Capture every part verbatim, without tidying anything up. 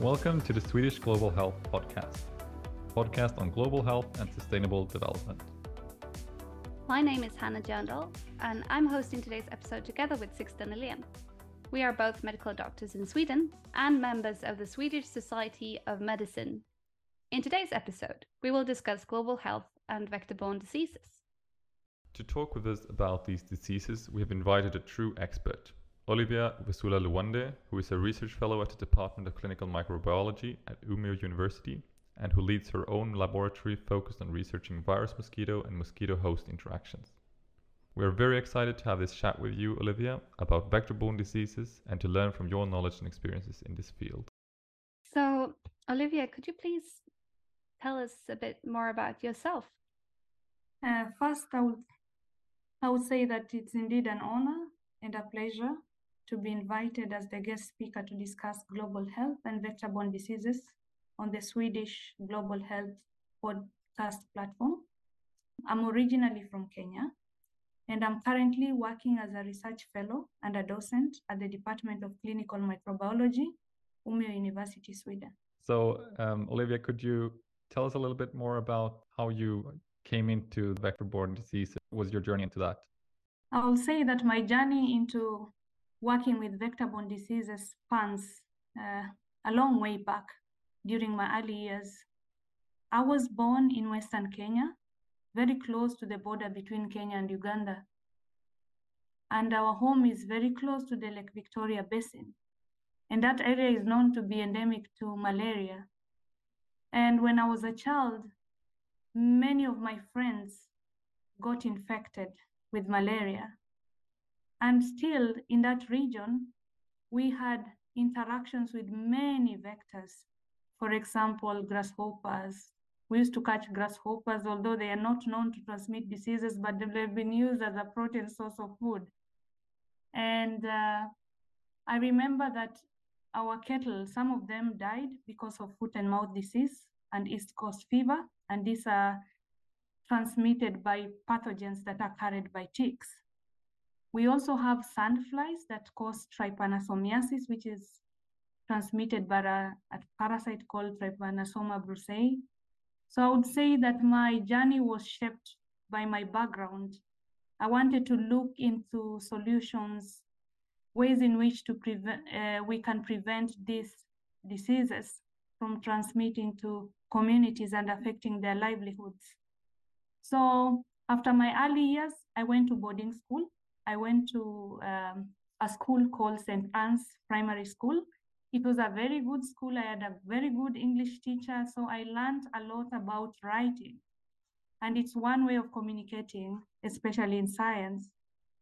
Welcome to the Swedish Global Health Podcast, a podcast on global health and sustainable development. My name is Hanna Jernöll, and I'm hosting today's episode together with Sixten Elén. We are both medical doctors in Sweden and members of the Swedish Society of Medicine. In today's episode, we will discuss global health and vector-borne diseases. To talk with us about these diseases, we have invited a true expert, Olivia Wesula Lwande, who is a research fellow at the Department of Clinical Microbiology at Umeå University and who leads her own laboratory focused on researching virus-mosquito and mosquito-host interactions. We are very excited to have this chat with you, Olivia, about vector-borne diseases and to learn from your knowledge and experiences in this field. So, Olivia, could you please tell us a bit more about yourself? Uh, first, I would I would say that it's indeed an honor and a pleasure to be invited as the guest speaker to discuss global health and vector-borne diseases on the Swedish Global Health podcast platform. I'm originally from Kenya, and I'm currently working as a research fellow and a docent at the Department of Clinical Microbiology, Umeå University, Sweden. So, um, Olivia, could you tell us a little bit more about how you came into vector-borne diseases? What was your journey into that? I'll say that my journey into working with vector-borne diseases spans uh, a long way back during my early years. I was born in Western Kenya, very close to the border between Kenya and Uganda. And our home is very close to the Lake Victoria basin. And that area is known to be endemic to malaria. And when I was a child, many of my friends got infected with malaria. And still in that region, we had interactions with many vectors. For example, grasshoppers. We used to catch grasshoppers, although they are not known to transmit diseases, but they've been used as a protein source of food. And uh, I remember that our cattle, some of them died because of foot and mouth disease and East Coast fever. And these are transmitted by pathogens that are carried by ticks. We also have sandflies that cause trypanosomiasis, which is transmitted by a, a parasite called Trypanosoma brucei. So I would say that my journey was shaped by my background. I wanted to look into solutions, ways in which to prevent, uh, we can prevent these diseases from transmitting to communities and affecting their livelihoods. So after my early years, I went to boarding school. I went to um, a school called Saint Anne's Primary School. It was a very good school. I had a very good English teacher, so I learned a lot about writing. And it's one way of communicating, especially in science.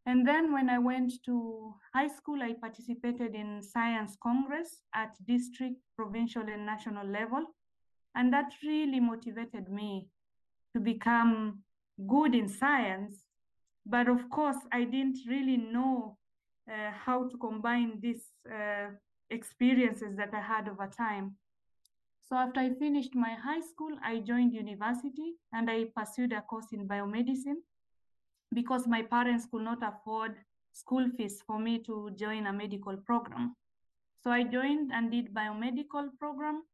And then when I went to high school, I participated in science congress at district, provincial, and national level. And that really motivated me to become good in science. But of course, I didn't really know uh, how to combine this uh, experiences that I had over time. So after I finished my high school, I joined university and I pursued a course in biomedicine because my parents could not afford school fees for me to join a medical program. So I joined and did biomedical program.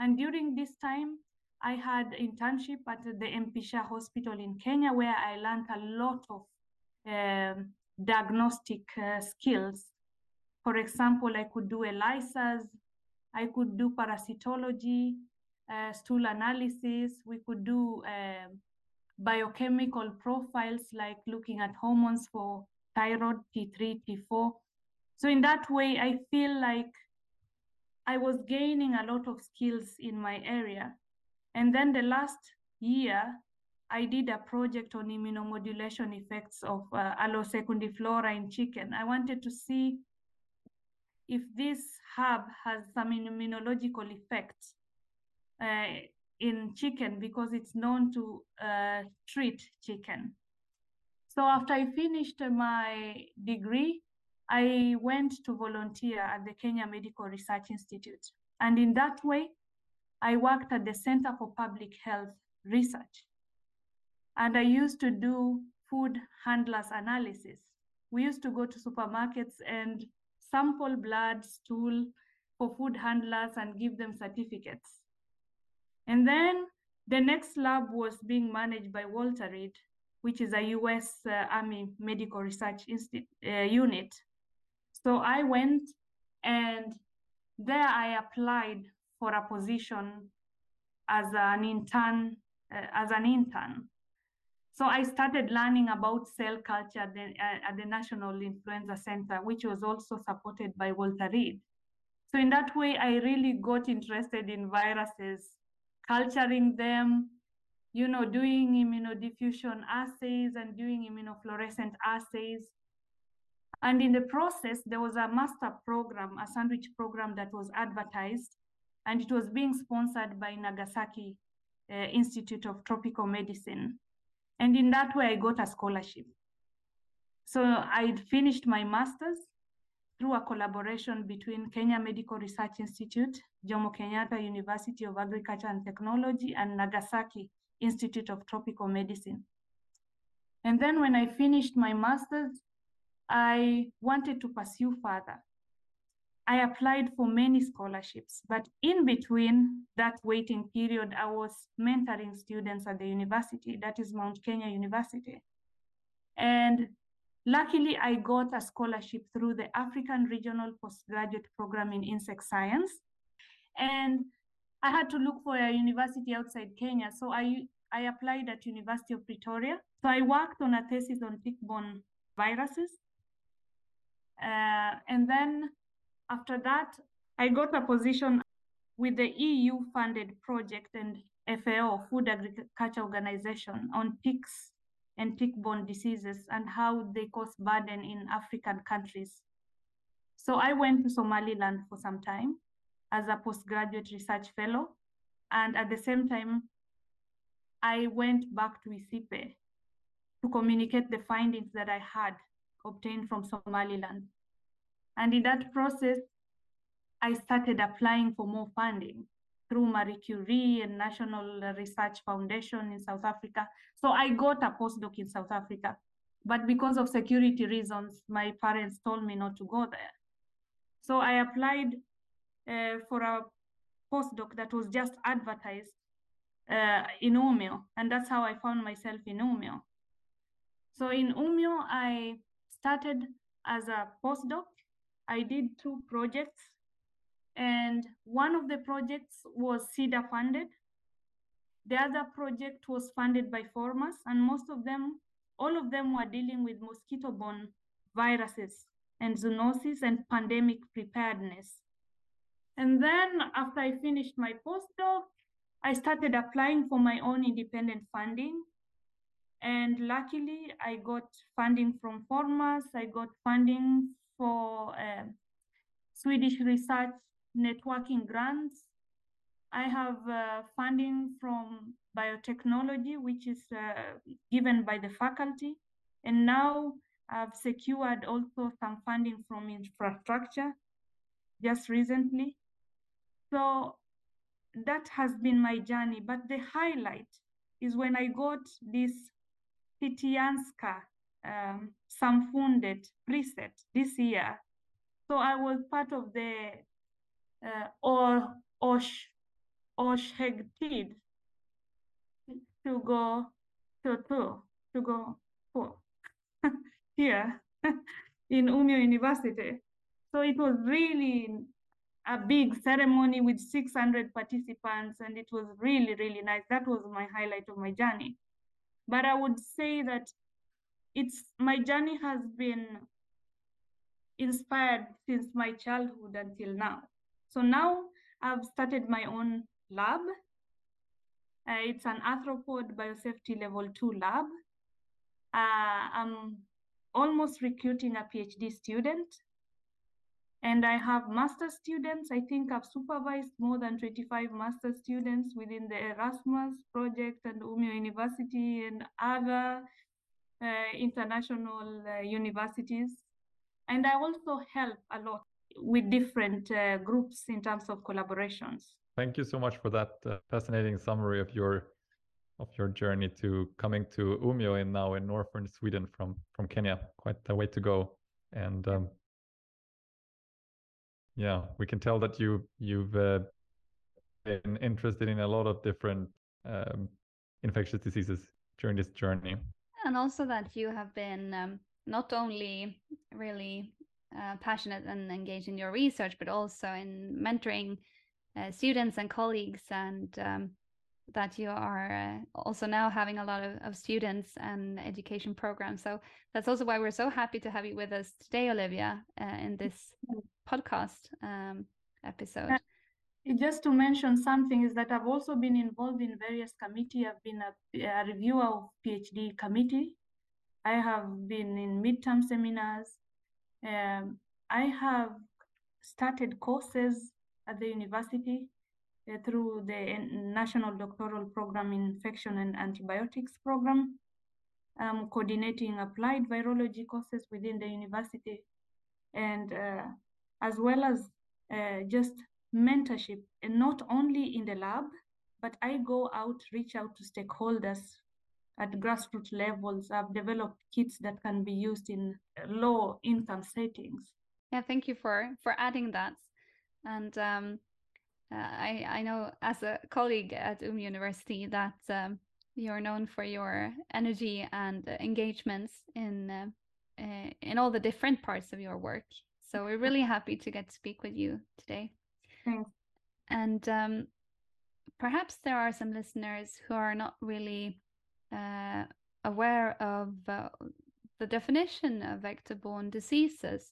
And during this time, I had internship at the M P Shah Hospital in Kenya, where I learned a lot of uh, diagnostic uh, skills. For example, I could do ELISAs, I could do parasitology, uh, stool analysis. We could do uh, biochemical profiles, like looking at hormones for thyroid, T three, T four. So in that way, I feel like I was gaining a lot of skills in my area. And then the last year, I did a project on immunomodulation effects of uh, allosecundiflora in chicken. I wanted to see if this herb has some immunological effect uh, in chicken, because it's known to uh, treat chicken. So after I finished my degree, I went to volunteer at the Kenya Medical Research Institute. And in that way, I worked at the Center for Public Health Research. And I used to do food handlers analysis. We used to go to supermarkets and sample blood, stool for food handlers and give them certificates. And then the next lab was being managed by Walter Reed, which is a U S uh, Army Medical Research Institute, uh, unit. So I went, and there I applied for a position as an intern. Uh, as an intern, so I started learning about cell culture at the, uh, at the National Influenza Center, which was also supported by Walter Reed. So in that way, I really got interested in viruses, culturing them, you know, doing immunodiffusion assays and doing immunofluorescent assays. And in the process, there was a master program, a sandwich program that was advertised, and it was being sponsored by Nagasaki uh, Institute of Tropical Medicine. And in that way, I got a scholarship. So I finished my master's through a collaboration between Kenya Medical Research Institute, Jomo Kenyatta University of Agriculture and Technology, and Nagasaki Institute of Tropical Medicine. And then when I finished my master's, I wanted to pursue further. I applied for many scholarships, but in between that waiting period, I was mentoring students at the university, that is Mount Kenya University. And luckily, I got a scholarship through the African Regional Postgraduate Program in Insect Science. And I had to look for a university outside Kenya. So I, I applied at University of Pretoria. So I worked on a thesis on tick-borne viruses. Uh, and then after that, I got a position with the E U-funded project and F A O, Food Agriculture Organization, on ticks and tick-borne diseases and how they cause burden in African countries. So I went to Somaliland for some time as a postgraduate research fellow. And at the same time, I went back to I C I P E to communicate the findings that I had obtained from Somaliland. And in that process, I started applying for more funding through Marie Curie and National Research Foundation in South Africa. So I got a postdoc in South Africa, but because of security reasons, my parents told me not to go there. So I applied uh, for a postdoc that was just advertised uh, in Umeå, and that's how I found myself in Umeå. So in Umeå, I started as a postdoc. I did two projects. And one of the projects was CIDA funded. The other project was funded by Formas, and most of them, all of them were dealing with mosquito-borne viruses and zoonosis and pandemic preparedness. And then after I finished my postdoc, I started applying for my own independent funding. And luckily, I got funding from Formas, I got funding for uh, Swedish research networking grants. I have uh, funding from biotechnology, which is uh, given by the faculty. And now I've secured also some funding from infrastructure just recently. So that has been my journey. But the highlight is when I got this Pitianska um, Samfundet preset this year. So I was part of the Uh, or Osh Oshhegtid to go to to to go to here in Umeå University. So it was really a big ceremony with six hundred participants, and it was really, really nice. That was my highlight of my journey. But I would say that it's my journey has been inspired since my childhood until now. So now I've started my own lab. Uh, it's an arthropod biosafety level two lab. Uh, I'm almost recruiting a PhD student. And I have master's students. I think I've supervised more than twenty-five master's students within the Erasmus project and Umeå University and other uh, international uh, universities. And I also help a lot with different uh, groups in terms of collaborations. Thank you so much for that uh, fascinating summary of your of your journey to coming to Umeå and now in northern Sweden from from Kenya. Quite a way to go. And um, Yeah, we can tell that you you've uh, been interested in a lot of different um, infectious diseases during this journey, and also that you have been um, not only really uh, passionate and engaged in your research, but also in mentoring uh, students and colleagues, and um, that you are uh, also now having a lot of, of students and education programs. So that's also why we're so happy to have you with us today, Olivia, uh, in this podcast um, episode. And just to mention something is that I've also been involved in various committees. I've been a, a reviewer of PhD committee. I have been in midterm seminars. Um, I have started courses at the university uh, through the National Doctoral Program in Infection and Antibiotics Program. I'm coordinating applied virology courses within the university, and uh, as well as uh, just mentorship, and not only in the lab, but I go out, reach out to stakeholders at grassroots levels. I've developed kits that can be used in low income settings. Yeah, thank you for, for adding that. And um, I, I know as a colleague at Umeå University that um, you're known for your energy and engagements in, uh, in all the different parts of your work. So we're really happy to get to speak with you today. Thanks. And um, perhaps there are some listeners who are not really Uh, aware of uh, the definition of vector-borne diseases.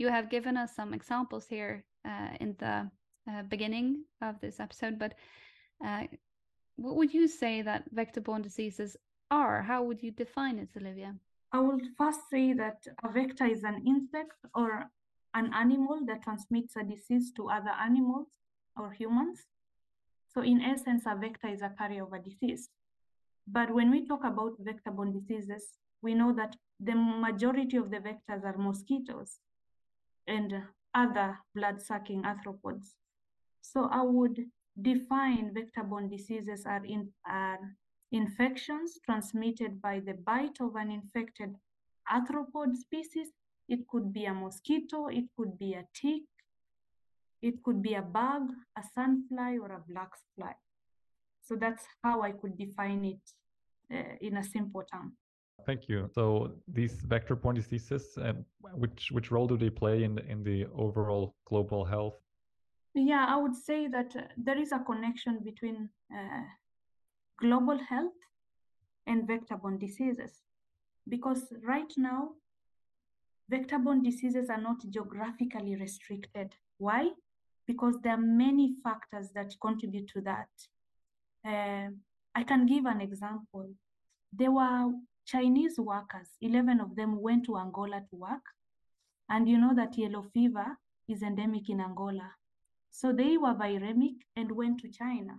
You have given us some examples here uh, in the uh, beginning of this episode, but uh, what would you say that vector-borne diseases are? How would you define it, Olivia? I would first say that a vector is an insect or an animal that transmits a disease to other animals or humans. So in essence, a vector is a carrier of a disease. But when we talk about vector-borne diseases, we know that the majority of the vectors are mosquitoes and other blood-sucking arthropods. So I would define vector-borne diseases are, in, are infections transmitted by the bite of an infected arthropod species. It could be a mosquito, it could be a tick, it could be a bug, a sunfly, or a black fly. So that's how I could define it uh, in a simple term. Thank you. So these vector-borne diseases, uh, which which role do they play in the, in the overall global health? Yeah, I would say that uh, there is a connection between uh, global health and vector-borne diseases, because right now, vector-borne diseases are not geographically restricted. Why? Because there are many factors that contribute to that. Uh, I can give an example. There were Chinese workers, eleven of them went to Angola to work. And you know that yellow fever is endemic in Angola. So they were viremic and went to China.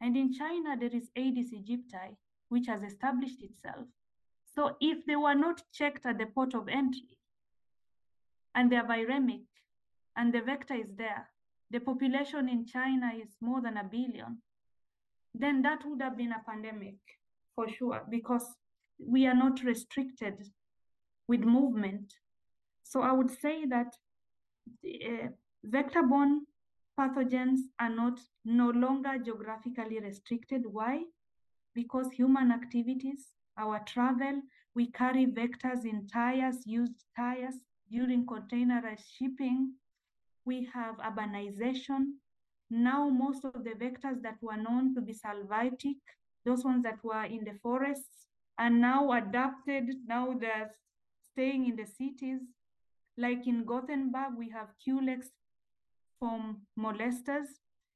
And in China, there is Aedes aegypti, which has established itself. So if they were not checked at the port of entry, and they are viremic, and the vector is there, the population in China is more than a billion, then that would have been a pandemic for sure, because we are not restricted with movement. So I would say that uh, vector-borne pathogens are not no longer geographically restricted. Why? Because human activities, our travel, we carry vectors in tires, used tires during containerized shipping. We have urbanization. Now, most of the vectors that were known to be sylvatic, those ones that were in the forests, are now adapted. Now they're staying in the cities. Like in Gothenburg, we have Culex molestus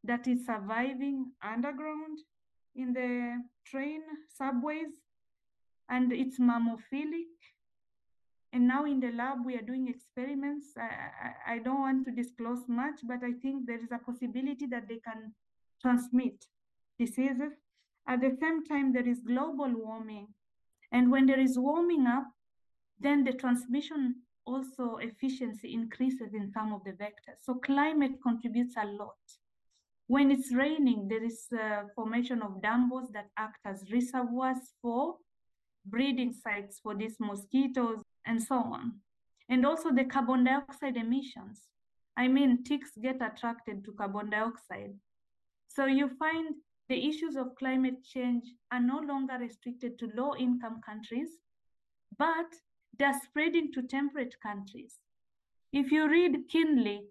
that is surviving underground in the train subways, and it's mammophilic. And now in the lab, we are doing experiments. I, I, I don't want to disclose much, but I think there is a possibility that they can transmit diseases. At the same time, there is global warming. And when there is warming up, then the transmission also efficiency increases in some of the vectors. So climate contributes a lot. When it's raining, there is a formation of dam walls that act as reservoirs for breeding sites for these mosquitoes, and so on. And also the carbon dioxide emissions. I mean, ticks get attracted to carbon dioxide. So you find the issues of climate change are no longer restricted to low-income countries, but they're spreading to temperate countries. If you read keenly,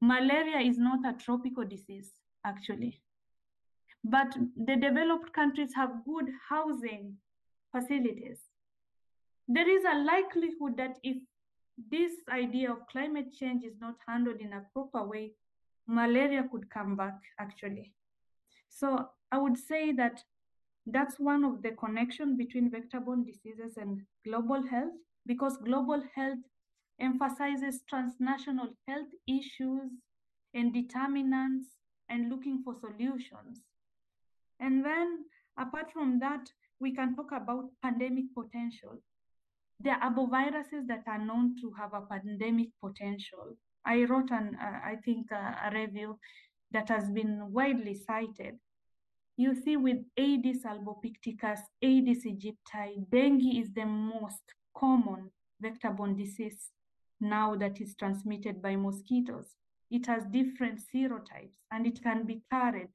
malaria is not a tropical disease, actually. But the developed countries have good housing facilities. There is a likelihood that if this idea of climate change is not handled in a proper way, malaria could come back, actually. So I would say that that's one of the connections between vector-borne diseases and global health, because global health emphasizes transnational health issues and determinants and looking for solutions. And then apart from that, we can talk about pandemic potential. There are arboviruses that are known to have a pandemic potential. I wrote an, uh, I think, uh, a review that has been widely cited. You see, with Aedes albopictus, Aedes aegypti, dengue is the most common vector-borne disease now that is transmitted by mosquitoes. It has different serotypes and it can be carried,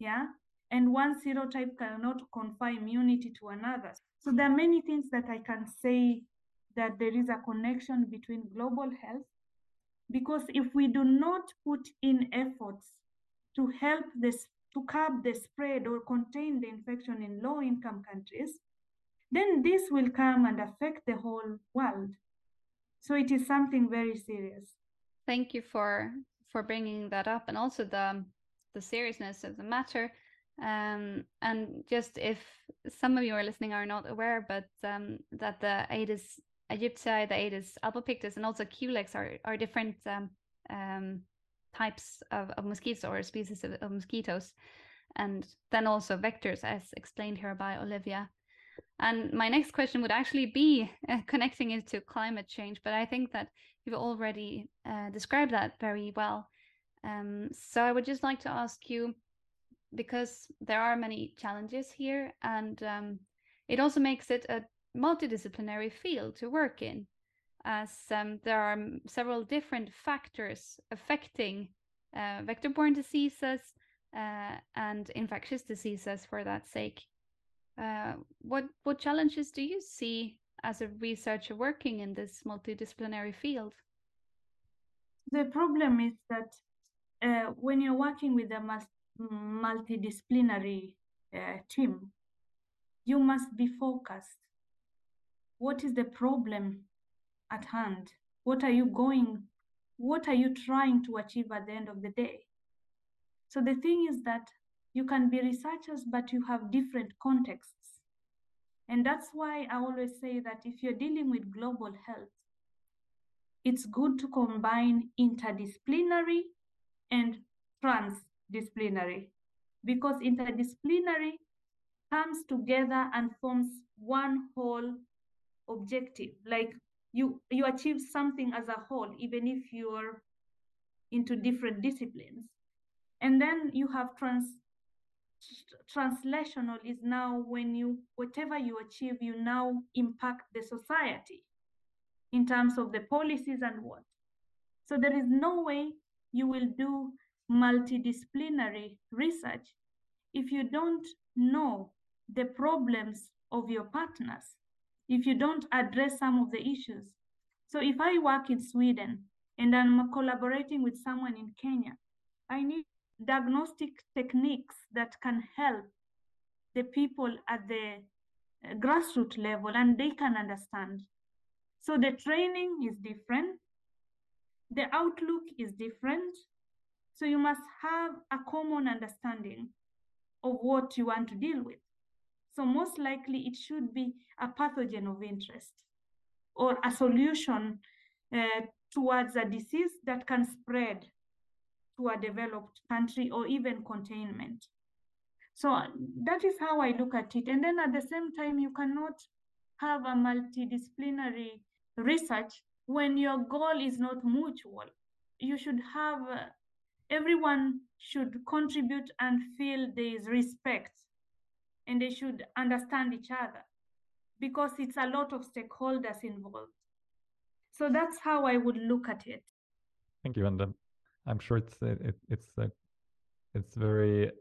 yeah? And one serotype cannot confer immunity to another. So there are many things that I can say that there is a connection between global health, because if we do not put in efforts to help this, to curb the spread or contain the infection in low-income countries, then this will come and affect the whole world. So it is something very serious. Thank you for, for bringing that up, and also the, the seriousness of the matter. Um, and just if some of you are listening are not aware, but um, that the Aedes aegypti, the Aedes albopictus, and also Culex are, are different um, um, types of, of mosquitoes or species of, of mosquitoes. And then also vectors, as explained here by Olivia. And my next question would actually be uh, connecting it to climate change, but I think that you've already uh, described that very well. Um, so I would just like to ask you, because there are many challenges here, and um, it also makes it a multidisciplinary field to work in, as um, there are several different factors affecting uh, vector-borne diseases uh, and infectious diseases for that sake. Uh, what, what challenges do you see as a researcher working in this multidisciplinary field? The problem is that uh, when you're working with a multi multidisciplinary uh, team, you must be focused. What is the problem at hand? What are you going, what are you trying to achieve at the end of the day? So the thing is that you can be researchers, but you have different contexts. And that's why I always say that if you're dealing with global health, it's good to combine interdisciplinary and transdisciplinary, because interdisciplinary comes together and forms one whole objective. Like you, you achieve something as a whole, even if you're into different disciplines. And then you have trans. Translational is now when you, whatever you achieve, you now impact the society in terms of the policies and what. So there is no way you will do multidisciplinary research if you don't know the problems of your partners, if you don't address some of the issues. So if I work in Sweden and I'm collaborating with someone in Kenya, I need diagnostic techniques that can help the people at the grassroots level and they can understand. So the training is different, the outlook is different. So you must have a common understanding of what you want to deal with. So most likely it should be a pathogen of interest or a solution uh, towards a disease that can spread to a developed country or even containment. So that is how I look at it. And then at the same time, you cannot have a multidisciplinary research when your goal is not mutual. You should have, uh, everyone should contribute and feel there is respect and they should understand each other, because it's a lot of stakeholders involved. So that's how I would look at it. Thank you, and um, I'm sure it's it, it's uh, it's very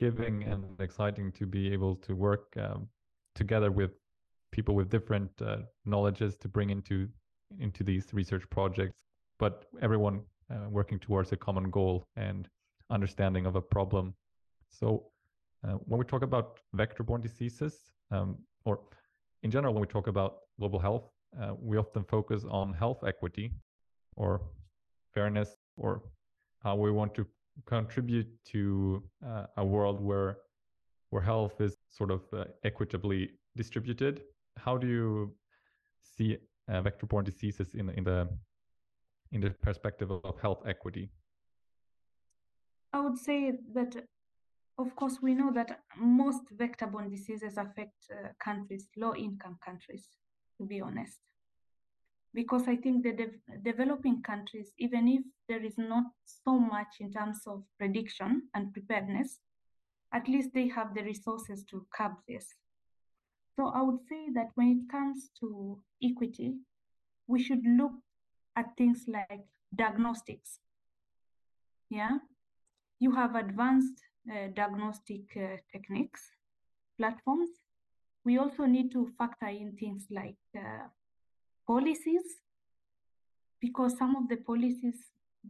giving and exciting to be able to work um, together with people with different uh, knowledges to bring into into these research projects, but everyone uh, working towards a common goal and understanding of a problem. So uh, when we talk about vector-borne diseases, um, or in general, when we talk about global health, uh, we often focus on health equity or fairness, or how we want to contribute to uh, a world where where health is sort of uh, equitably distributed. How do you see uh, vector-borne diseases in in the in the perspective of health equity? I would say that, of course, we know that most vector-borne diseases affect uh, countries, low-income countries, to be honest. Because I think the de- developing countries, even if there is not so much in terms of prediction and preparedness, at least they have the resources to curb this. So I would say that when it comes to equity, we should look at things like diagnostics. Yeah, you have advanced uh, diagnostic uh, techniques, platforms. We also need to factor in things like uh, policies, because some of the policies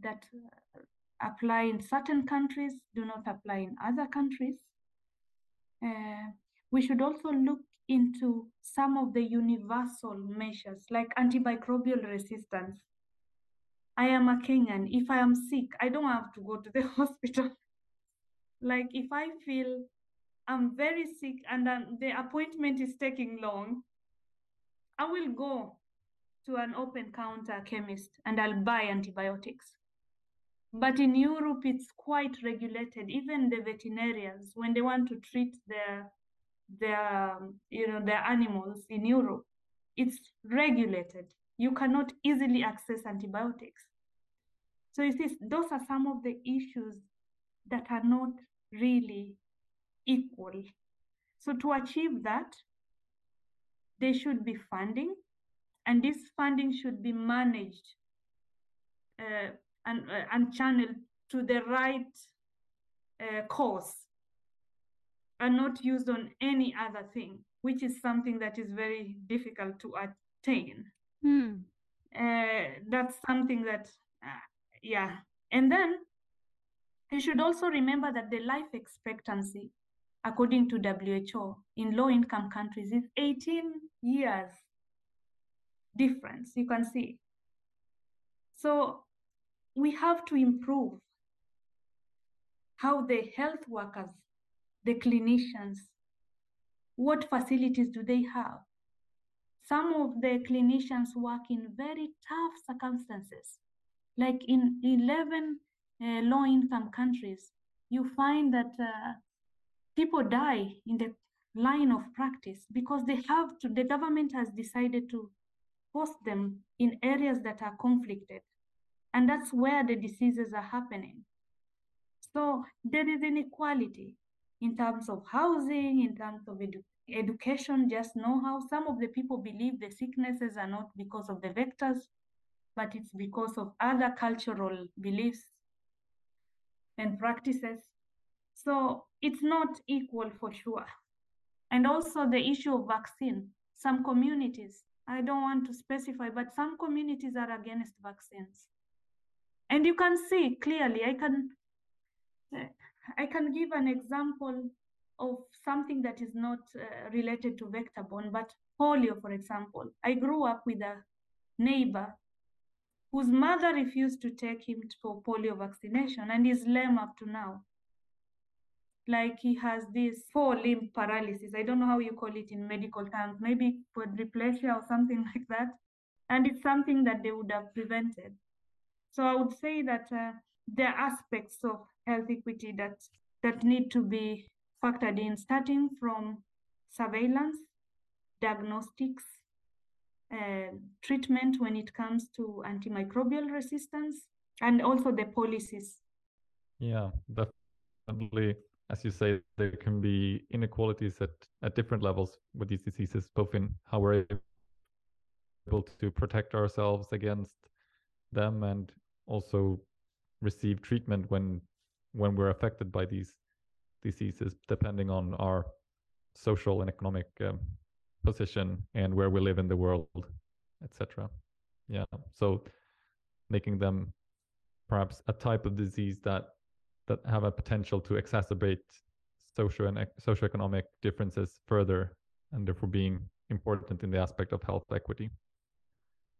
that uh, apply in certain countries do not apply in other countries. Uh, we should also look into some of the universal measures like antimicrobial resistance. I am a Kenyan. If I am sick, I don't have to go to the hospital. Like if I feel I'm very sick and I'm, the appointment is taking long, I will go to an open-counter chemist and I'll buy antibiotics. But in Europe, it's quite regulated. Even the veterinarians, when they want to treat their their you know their animals in Europe, it's regulated. You cannot easily access antibiotics. So you see, those are some of the issues that are not really equal. So to achieve that, there should be funding, and this funding should be managed uh, and, uh, and channeled to the right uh, cause, and not used on any other thing, which is something that is very difficult to attain. Mm. Uh, that's something that, uh, yeah. And then you should also remember that the life expectancy, according to W H O, in low-income countries is eighteen years difference, you can see. So we have to improve how the health workers, the clinicians, what facilities do they have? Some of the clinicians work in very tough circumstances. Like in eleven uh, low-income countries, you find that uh, people die in the line of practice because they have to, the government has decided to post them in areas that are conflicted. And that's where the diseases are happening. So there is inequality in terms of housing, in terms of edu- education, just know-how. Some of the people believe the sicknesses are not because of the vectors, but it's because of other cultural beliefs and practices. So it's not equal for sure. And also the issue of vaccine. Some communities, I don't want to specify, but some communities are against vaccines. And you can see clearly, I can, I can give an example of something that is not uh, related to vector-borne, but polio, for example. I grew up with a neighbor whose mother refused to take him for polio vaccination and is lame up to now. Like he has this four limb paralysis. I don't know how you call it in medical terms, maybe quadriplegia or something like that. And it's something that they would have prevented. So I would say that uh, there are aspects of health equity that, that need to be factored in, starting from surveillance, diagnostics, uh, treatment when it comes to antimicrobial resistance, and also the policies. Yeah, definitely. As you say, there can be inequalities at, at different levels with these diseases, both in how we're able to protect ourselves against them and also receive treatment when when we're affected by these diseases, depending on our social and economic um, position and where we live in the world, et cetera. Yeah, so making them perhaps a type of disease that that have a potential to exacerbate social and socioeconomic differences further, and therefore being important in the aspect of health equity.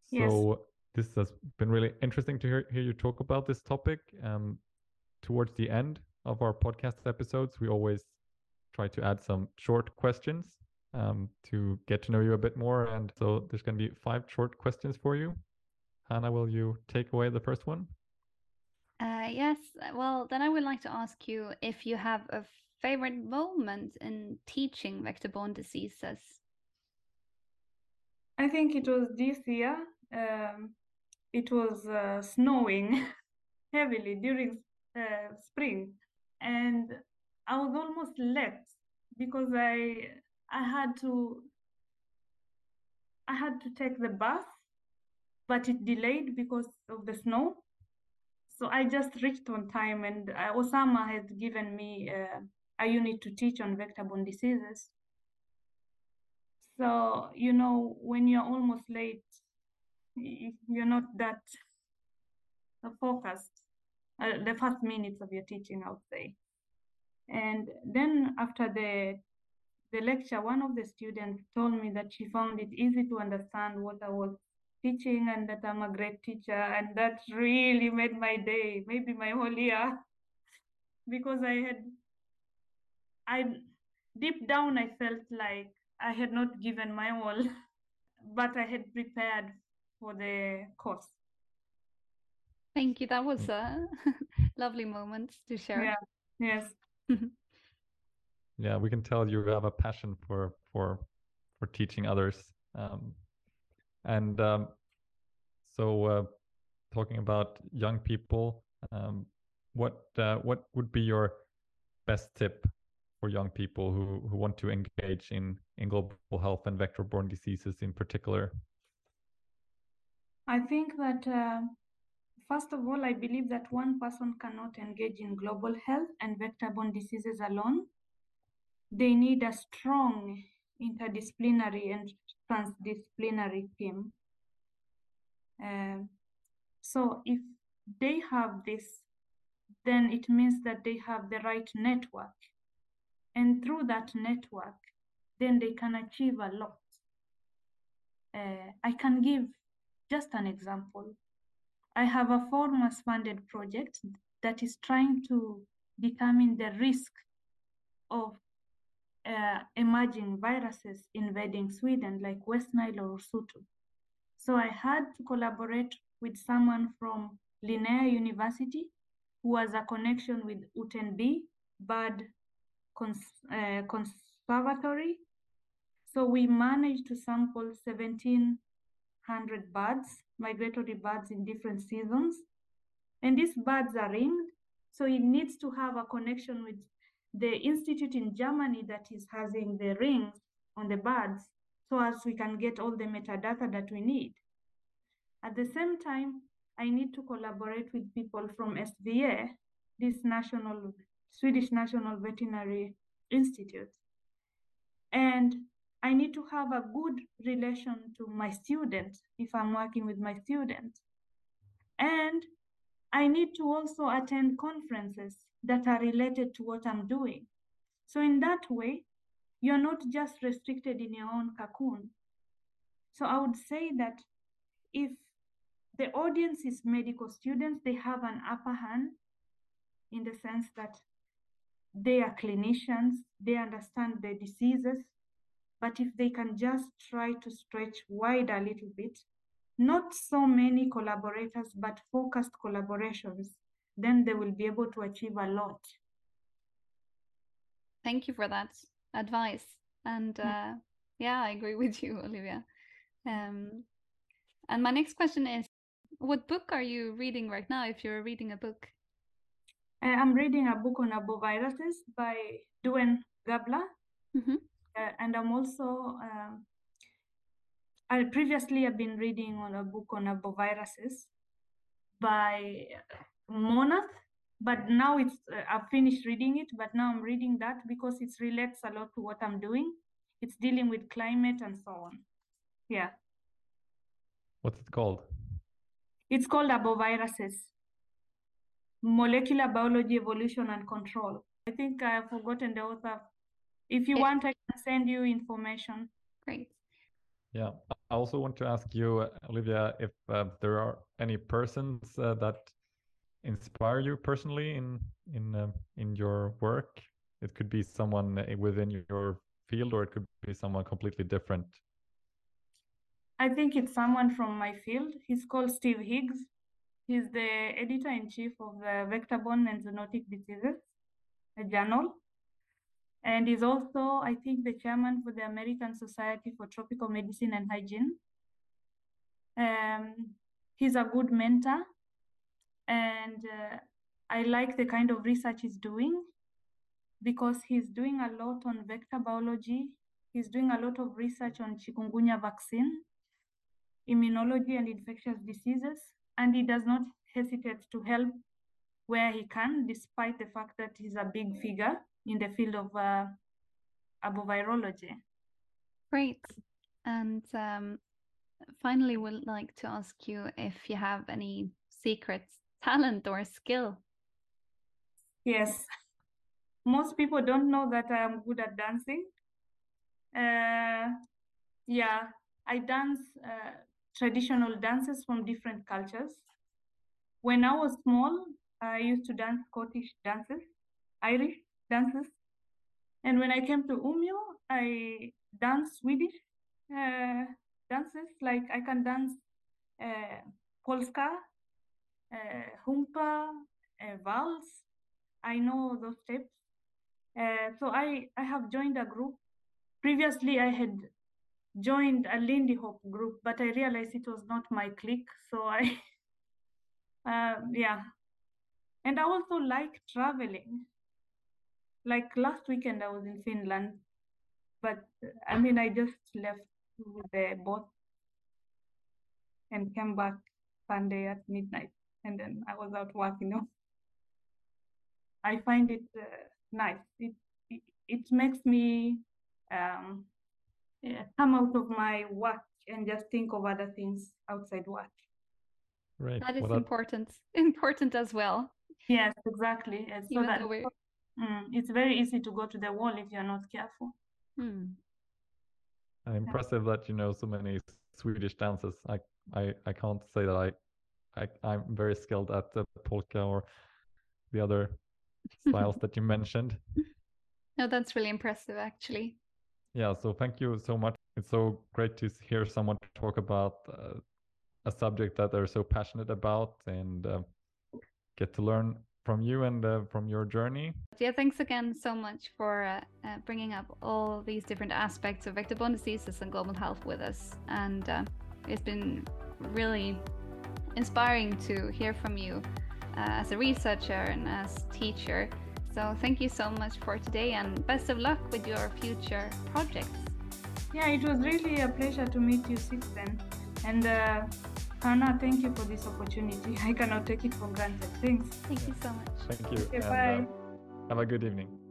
Yes. So this has been really interesting to hear, hear you talk about this topic. Um, towards the end of our podcast episodes, we always try to add some short questions um, to get to know you a bit more. And so there's going to be five short questions for you. Hanna, will you take away the first one? Uh, yes. Well, then I would like to ask you if you have a favorite moment in teaching vector-borne diseases. I think it was this year. Um, it was uh, snowing heavily during uh, spring, and I was almost late because I I had to I had to take the bus, but it delayed because of the snow. So I just reached on time, and I, Osama had given me uh, a unit to teach on vector-borne diseases. So, you know, when you're almost late, you're not that focused uh, the first minutes of your teaching, I would say. And then after the the lecture, one of the students told me that she found it easy to understand what I was teaching and that I'm a great teacher. And that really made my day, maybe my whole year, because I had, I deep down, I felt like I had not given my all, but I had prepared for the course. Thank you. That was a lovely moment to share. Yeah. Yes. Yeah, we can tell you have a passion for for for teaching others. Um, and um, so, uh, talking about young people, um, what uh, what would be your best tip for young people who, who want to engage in, in global health and vector-borne diseases in particular? I think that, uh, first of all, I believe that one person cannot engage in global health and vector-borne diseases alone. They need a strong interdisciplinary and transdisciplinary team. Uh, so if they have this, then it means that they have the right network. And through that network, then they can achieve a lot. Uh, I can give just an example. I have a Formas funded project that is trying to determine the risk of uh, emerging viruses invading Sweden, like West Nile or Ursutu. So I had to collaborate with someone from Linnea University, who has a connection with Utenby Bird Conservatory. So we managed to sample seventeen hundred birds, migratory birds in different seasons. And these birds are ringed, so it needs to have a connection with the institute in Germany that is having the rings on the birds, so as we can get all the metadata that we need. At the same time, I need to collaborate with people from S V A, this national Swedish National Veterinary Institute. And I need to have a good relation to my student if I'm working with my student. And I need to also attend conferences that are related to what I'm doing. So in that way, you're not just restricted in your own cocoon. So I would say that if the audience is medical students, they have an upper hand in the sense that they are clinicians, they understand the diseases, but if they can just try to stretch wide a little bit, not so many collaborators, but focused collaborations, then they will be able to achieve a lot. Thank you for that advice. And uh, yeah, I agree with you, Olivia. Um, and my next question is, what book are you reading right now, if you're reading a book? I'm reading a book on arboviruses by Duane Gabler. Mm-hmm. uh, and I'm also, uh, I previously have been reading on a book on arboviruses by Monath, but now it's uh, I've finished reading it, but now I'm reading that because it relates a lot to what I'm doing. It's dealing with climate and so on. Yeah. What's it called? It's called Aboviruses, Molecular Biology, Evolution and Control. I think I've forgotten the author. If you it, want, I can send you information. Great. Yeah, I also want to ask you, Olivia, if uh, there are any persons uh, that inspire you personally in in uh, in your work. It could be someone within your field, or it could be someone completely different. I think it's someone from my field. He's called Steve Higgs. He's the editor-in-chief of the Vector-Borne and Zoonotic Diseases journal. And he's also, I think, the chairman for the American Society for Tropical Medicine and Hygiene. Um, he's a good mentor. And uh, I like the kind of research he's doing because he's doing a lot on vector biology. He's doing a lot of research on chikungunya vaccine, immunology and infectious diseases. And he does not hesitate to help where he can, despite the fact that he's a big figure in the field of uh, abovirology. Great. And um, finally, we'd like to ask you if you have any secret talent or skill. Yes. Most people don't know that I'm good at dancing. Uh, yeah, I dance uh, traditional dances from different cultures. When I was small, I used to dance Scottish dances, Irish dances. And when I came to Umeå, I dance Swedish uh, dances. Like I can dance uh, polska, uh, humpa, uh, vals. I know those steps. Uh, so I, I have joined a group. Previously, I had joined a Lindy Hop group, but I realized it was not my clique. So I, uh, yeah. And I also like traveling. Like last weekend, I was in Finland, but I mean, I just left with the boat and came back Sunday at midnight, and then I was out working. You know, I find it uh, nice. It, it it makes me um, yeah, come out of my work and just think of other things outside work. Right. That is well, important. That... Important as well. Yes, exactly. And so that. Mm, it's very easy to go to the wall if you're not careful. Mm. Impressive that you know so many Swedish dances. I I, I can't say that I, I, I'm very skilled at the polka or the other styles that you mentioned. No, that's really impressive, actually. Yeah, so thank you so much. It's so great to hear someone talk about uh, a subject that they're so passionate about and uh, get to learn from you and uh, from your journey. Yeah, thanks again so much for uh, uh, bringing up all these different aspects of vector-borne diseases and global health with us. And uh, it's been really inspiring to hear from you uh, as a researcher and as teacher. So thank you so much for today and best of luck with your future projects. Yeah, it was really a pleasure to meet you, Sixten. And uh, Hanna, thank you for this opportunity. I cannot take it for granted. Thanks. Thank you so much. Thank you. Okay, and, bye. Uh, have a good evening.